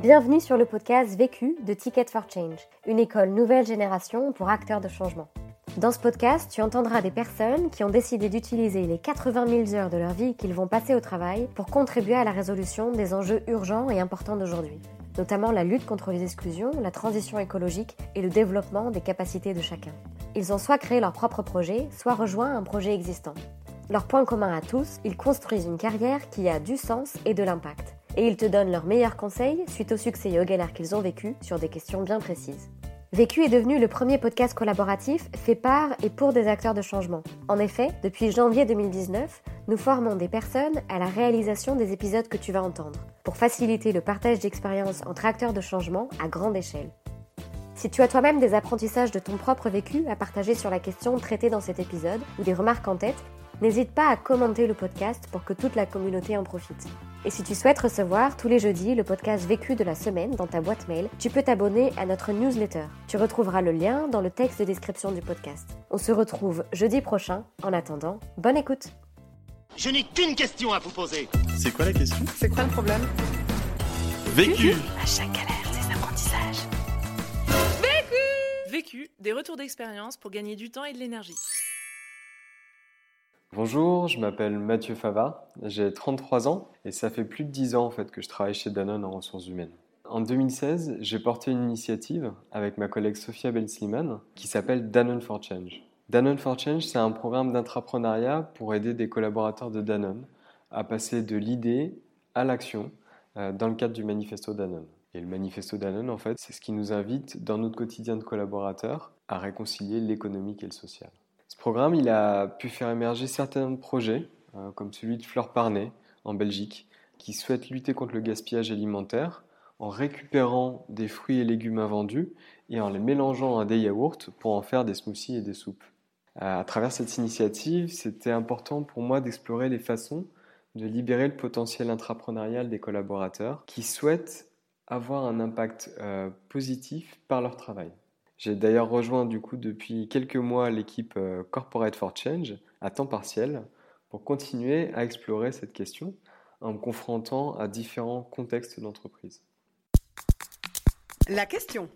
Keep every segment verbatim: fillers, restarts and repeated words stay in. Bienvenue sur le podcast Vécu de Ticket for Change, une école nouvelle génération pour acteurs de changement. Dans ce podcast, tu entendras des personnes qui ont décidé d'utiliser les quatre-vingt mille heures de leur vie qu'ils vont passer au travail pour contribuer à la résolution des enjeux urgents et importants d'aujourd'hui, notamment la lutte contre les exclusions, la transition écologique et le développement des capacités de chacun. Ils ont soit créé leur propre projet, soit rejoint un projet existant. Leur point commun à tous, ils construisent une carrière qui a du sens et de l'impact. Et ils te donnent leurs meilleurs conseils suite aux succès et aux galères qu'ils ont vécues sur des questions bien précises. Vécu est devenu le premier podcast collaboratif fait par et pour des acteurs de changement. En effet, depuis janvier deux mille dix-neuf, nous formons des personnes à la réalisation des épisodes que tu vas entendre, pour faciliter le partage d'expériences entre acteurs de changement à grande échelle. Si tu as toi-même des apprentissages de ton propre vécu à partager sur la question traitée dans cet épisode ou des remarques en tête, n'hésite pas à commenter le podcast pour que toute la communauté en profite. Et si tu souhaites recevoir tous les jeudis le podcast Vécu de la semaine dans ta boîte mail, tu peux t'abonner à notre newsletter. Tu retrouveras le lien dans le texte de description du podcast. On se retrouve jeudi prochain. En attendant, bonne écoute. Je n'ai qu'une question à vous poser. C'est quoi la question ? C'est quoi le problème ? Vécu. À chaque galère, des apprentissages. Vécu. Vécu, des retours d'expérience pour gagner du temps et de l'énergie. Bonjour, je m'appelle Mathieu Fava, j'ai trente-trois ans et ça fait plus de dix ans en fait que je travaille chez Danone en ressources humaines. En deux mille seize, j'ai porté une initiative avec ma collègue Sophia Bensliman qui s'appelle Danone for Change. Danone for Change, c'est un programme d'intrapreneuriat pour aider des collaborateurs de Danone à passer de l'idée à l'action dans le cadre du Manifesto Danone. Et le Manifesto Danone, en fait, c'est ce qui nous invite dans notre quotidien de collaborateurs à réconcilier l'économique et le social. Ce programme, il a pu faire émerger certains projets, euh, comme celui de Fleur Parnay, en Belgique, qui souhaite lutter contre le gaspillage alimentaire en récupérant des fruits et légumes invendus et en les mélangeant à des yaourts pour en faire des smoothies et des soupes. Euh, à travers cette initiative, c'était important pour moi d'explorer les façons de libérer le potentiel intrapreneurial des collaborateurs qui souhaitent avoir un impact euh, positif par leur travail. J'ai d'ailleurs rejoint du coup depuis quelques mois l'équipe Corporate for Change à temps partiel pour continuer à explorer cette question en me confrontant à différents contextes d'entreprise. La question.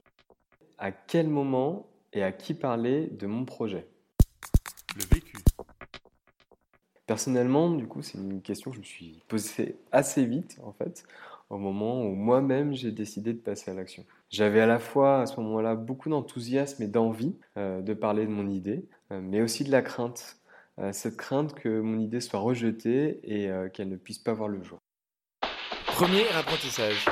À quel moment et à qui parler de mon projet ? Le vécu. Personnellement, du coup, c'est une question que je me suis posée assez vite en fait, au moment où moi-même j'ai décidé de passer à l'action. J'avais à la fois à ce moment-là beaucoup d'enthousiasme et d'envie euh, de parler de mon idée, euh, mais aussi de la crainte. Euh, cette crainte que mon idée soit rejetée et euh, qu'elle ne puisse pas voir le jour. Premier apprentissage.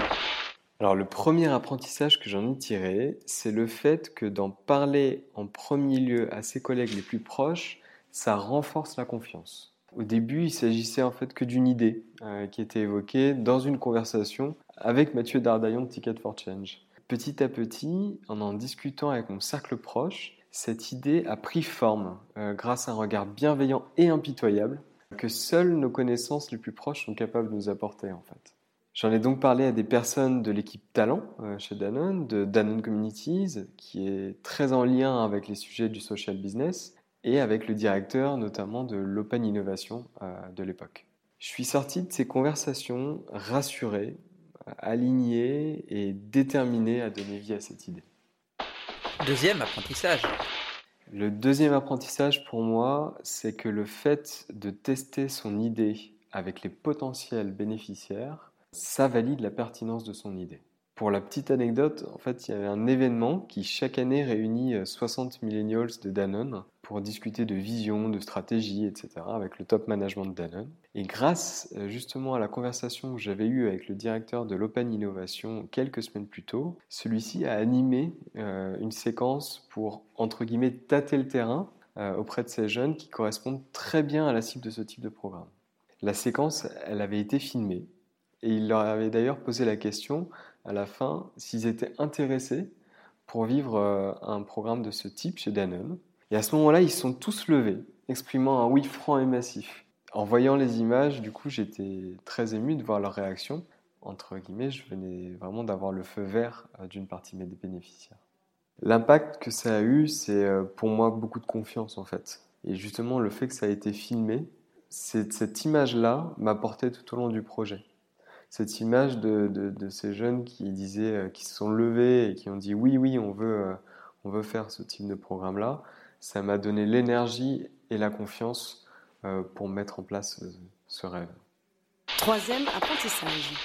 Alors le premier apprentissage que j'en ai tiré, c'est le fait que d'en parler en premier lieu à ses collègues les plus proches, ça renforce la confiance. Au début, il s'agissait en fait que d'une idée euh, qui était évoquée dans une conversation avec Mathieu Dardaillon de Ticket for Change. Petit à petit, en en discutant avec mon cercle proche, cette idée a pris forme euh, grâce à un regard bienveillant et impitoyable que seules nos connaissances les plus proches sont capables de nous apporter en fait. J'en ai donc parlé à des personnes de l'équipe Talent euh, chez Danone, de Danone Communities, qui est très en lien avec les sujets du social business, et avec le directeur notamment de l'Open Innovation euh, de l'époque. Je suis sorti de ces conversations rassuré, aligné et déterminé à donner vie à cette idée. Deuxième apprentissage. Le deuxième apprentissage pour moi, c'est que le fait de tester son idée avec les potentiels bénéficiaires, ça valide la pertinence de son idée. Pour la petite anecdote, en fait, il y avait un événement qui chaque année réunit soixante millennials de Danone pour discuter de vision, de stratégie, et cetera avec le top management de Danone. Et grâce justement à la conversation que j'avais eue avec le directeur de l'Open Innovation quelques semaines plus tôt, celui-ci a animé euh, une séquence pour, entre guillemets, tâter le terrain euh, auprès de ces jeunes qui correspondent très bien à la cible de ce type de programme. La séquence, elle avait été filmée et il leur avait d'ailleurs posé la question à la fin s'ils étaient intéressés pour vivre euh, un programme de ce type chez Danone. Et à ce moment-là, ils se sont tous levés, exprimant un oui franc et massif. En voyant les images, du coup, j'étais très ému de voir leur réaction. Entre guillemets, je venais vraiment d'avoir le feu vert d'une partie des bénéficiaires. L'impact que ça a eu, c'est pour moi beaucoup de confiance en fait. Et justement, le fait que ça a été filmé, cette image-là m'a porté tout au long du projet. cette image de, de, de ces jeunes qui disaient, qui se sont levés et qui ont dit oui, oui, on veut, on veut faire ce type de programme-là. Ça m'a donné l'énergie et la confiance pour mettre en place ce, ce rêve. Troisième apprentissage.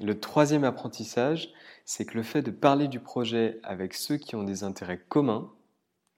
Le troisième apprentissage, c'est que le fait de parler du projet avec ceux qui ont des intérêts communs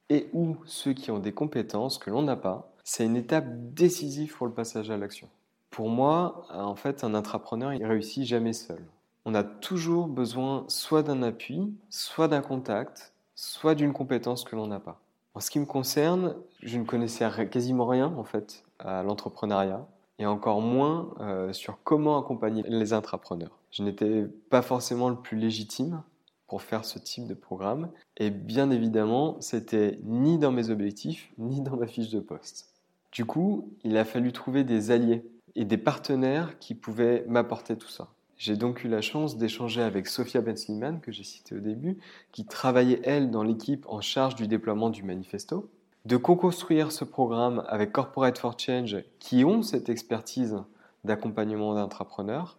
et ou ceux qui ont des compétences que l'on n'a pas, c'est une étape décisive pour le passage à l'action. Pour moi, en fait, un intrapreneur, il ne réussit jamais seul. On a toujours besoin soit d'un appui, soit d'un contact, soit d'une compétence que l'on n'a pas. En ce qui me concerne, je ne connaissais quasiment rien en fait à l'entrepreneuriat et encore moins euh, sur comment accompagner les intrapreneurs. Je n'étais pas forcément le plus légitime pour faire ce type de programme et bien évidemment, c'était ni dans mes objectifs, ni dans ma fiche de poste. Du coup, il a fallu trouver des alliés et des partenaires qui pouvaient m'apporter tout ça. J'ai donc eu la chance d'échanger avec Sophia Bensliman, que j'ai citée au début, qui travaillait, elle, dans l'équipe en charge du déploiement du manifesto, de co-construire ce programme avec Corporate for Change, qui ont cette expertise d'accompagnement d'entrepreneurs,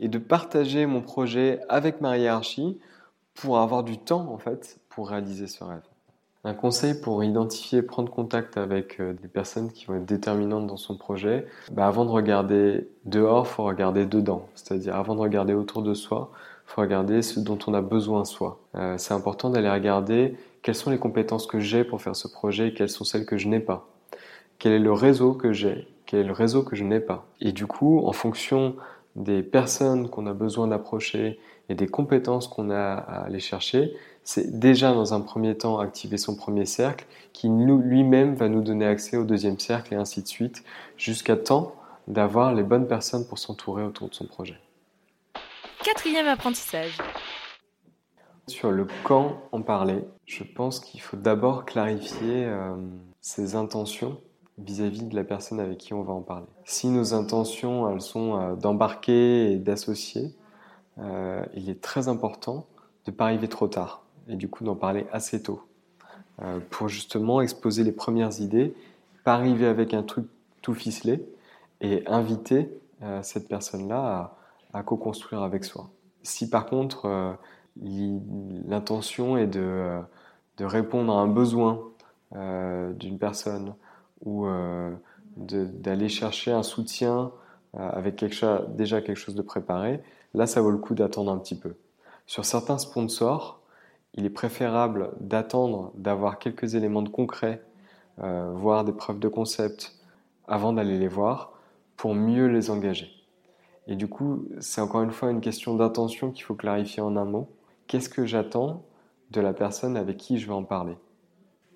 et de partager mon projet avec ma hiérarchie pour avoir du temps, en fait, pour réaliser ce rêve. Un conseil pour identifier et prendre contact avec des personnes qui vont être déterminantes dans son projet, bah avant de regarder dehors, il faut regarder dedans. C'est-à-dire avant de regarder autour de soi, il faut regarder ce dont on a besoin soi. Euh, c'est important d'aller regarder quelles sont les compétences que j'ai pour faire ce projet et quelles sont celles que je n'ai pas. Quel est le réseau que j'ai, quel est le réseau que je n'ai pas. Et du coup, en fonction des personnes qu'on a besoin d'approcher et des compétences qu'on a à aller chercher, c'est déjà dans un premier temps activer son premier cercle qui nous, lui-même va nous donner accès au deuxième cercle et ainsi de suite jusqu'à temps d'avoir les bonnes personnes pour s'entourer autour de son projet. Quatrième apprentissage. Sur le quand en parler, je pense qu'il faut d'abord clarifier euh, ses intentions vis-à-vis de la personne avec qui on va en parler. Si nos intentions elles sont euh, d'embarquer et d'associer, euh, il est très important de ne pas arriver trop tard. Et du coup d'en parler assez tôt euh, pour justement exposer les premières idées, pas arriver avec un truc tout ficelé et inviter euh, cette personne-là à, à co-construire avec soi. Si par contre euh, il, l'intention est de, de répondre à un besoin euh, d'une personne ou euh, de, d'aller chercher un soutien euh, avec quelque chose, déjà quelque chose de préparé, là ça vaut le coup d'attendre un petit peu. Sur certains sponsors, il est préférable d'attendre d'avoir quelques éléments de concret, euh, voire des preuves de concept, avant d'aller les voir, pour mieux les engager. Et du coup, c'est encore une fois une question d'intention qu'il faut clarifier en un mot. Qu'est-ce que j'attends de la personne avec qui je vais en parler ?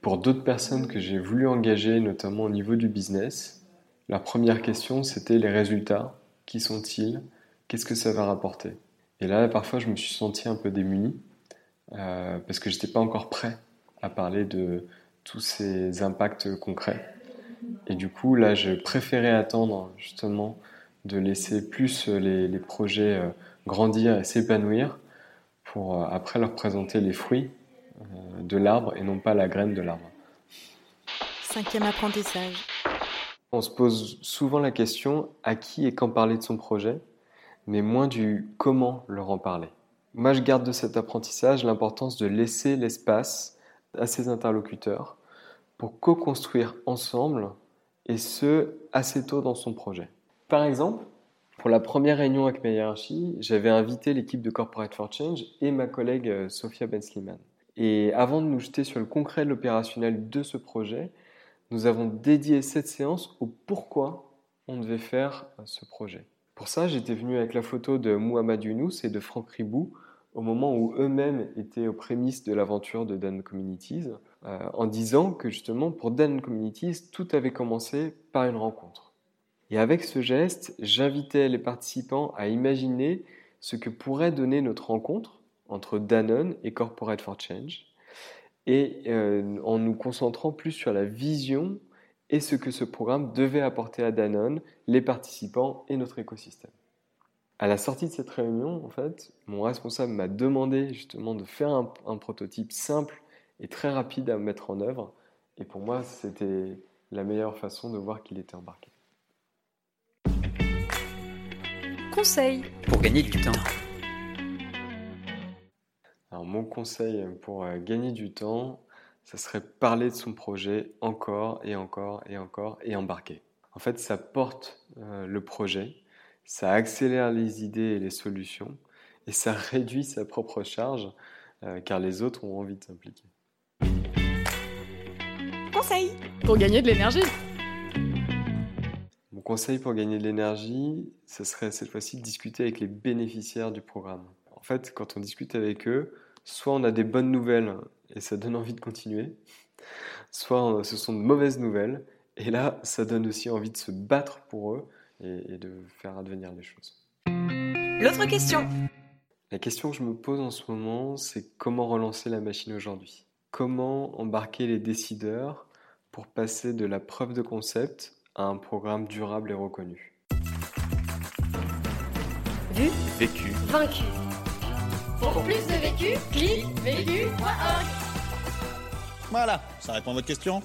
Pour d'autres personnes que j'ai voulu engager, notamment au niveau du business, la première question, c'était les résultats. Qui sont-ils ? Qu'est-ce que ça va rapporter ? Et là, parfois, je me suis senti un peu démuni. Euh, parce que je n'étais pas encore prêt à parler de tous ces impacts concrets. Et du coup, là, je préférais attendre justement de laisser plus les, les projets euh, grandir et s'épanouir pour euh, après leur présenter les fruits euh, de l'arbre et non pas la graine de l'arbre. Cinquième apprentissage. On se pose souvent la question à qui et quand parler de son projet, mais moins du comment leur en parler. Moi, je garde de cet apprentissage l'importance de laisser l'espace à ses interlocuteurs pour co-construire ensemble, et ce, assez tôt dans son projet. Par exemple, pour la première réunion avec ma hiérarchie, j'avais invité l'équipe de Corporate for Change et ma collègue Sophia Bensliman. Et avant de nous jeter sur le concret de l'opérationnel de ce projet, nous avons dédié cette séance au pourquoi on devait faire ce projet. Pour ça, j'étais venu avec la photo de Muhammad Yunus et de Franck Ribou au moment où eux-mêmes étaient aux prémices de l'aventure de Danone Communities, euh, en disant que justement, pour Danone Communities, tout avait commencé par une rencontre. Et avec ce geste, j'invitais les participants à imaginer ce que pourrait donner notre rencontre entre Danone et Corporate for Change, et euh, en nous concentrant plus sur la vision et ce que ce programme devait apporter à Danone, les participants et notre écosystème. À la sortie de cette réunion, en fait, mon responsable m'a demandé justement de faire un, un prototype simple et très rapide à mettre en œuvre. Et pour moi, c'était la meilleure façon de voir qu'il était embarqué. conseil pour gagner du temps. Alors mon conseil pour gagner du temps, ça serait parler de son projet encore et encore et encore et embarquer. En fait, ça porte euh, le projet, ça accélère les idées et les solutions et ça réduit sa propre charge euh, car les autres ont envie de s'impliquer. Conseil pour gagner de l'énergie. Mon conseil pour gagner de l'énergie, ça serait cette fois-ci de discuter avec les bénéficiaires du programme. En fait, quand on discute avec eux, soit on a des bonnes nouvelles et ça donne envie de continuer, soit ce sont de mauvaises nouvelles et là, ça donne aussi envie de se battre pour eux et, et de faire advenir les choses. L'autre question. La question que je me pose en ce moment, c'est comment relancer la machine aujourd'hui ? Comment embarquer les décideurs pour passer de la preuve de concept à un programme durable et reconnu ? Vu, vécu, vaincu. Pour plus de vécu, clique vécu point org. Voilà, ça répond à votre question.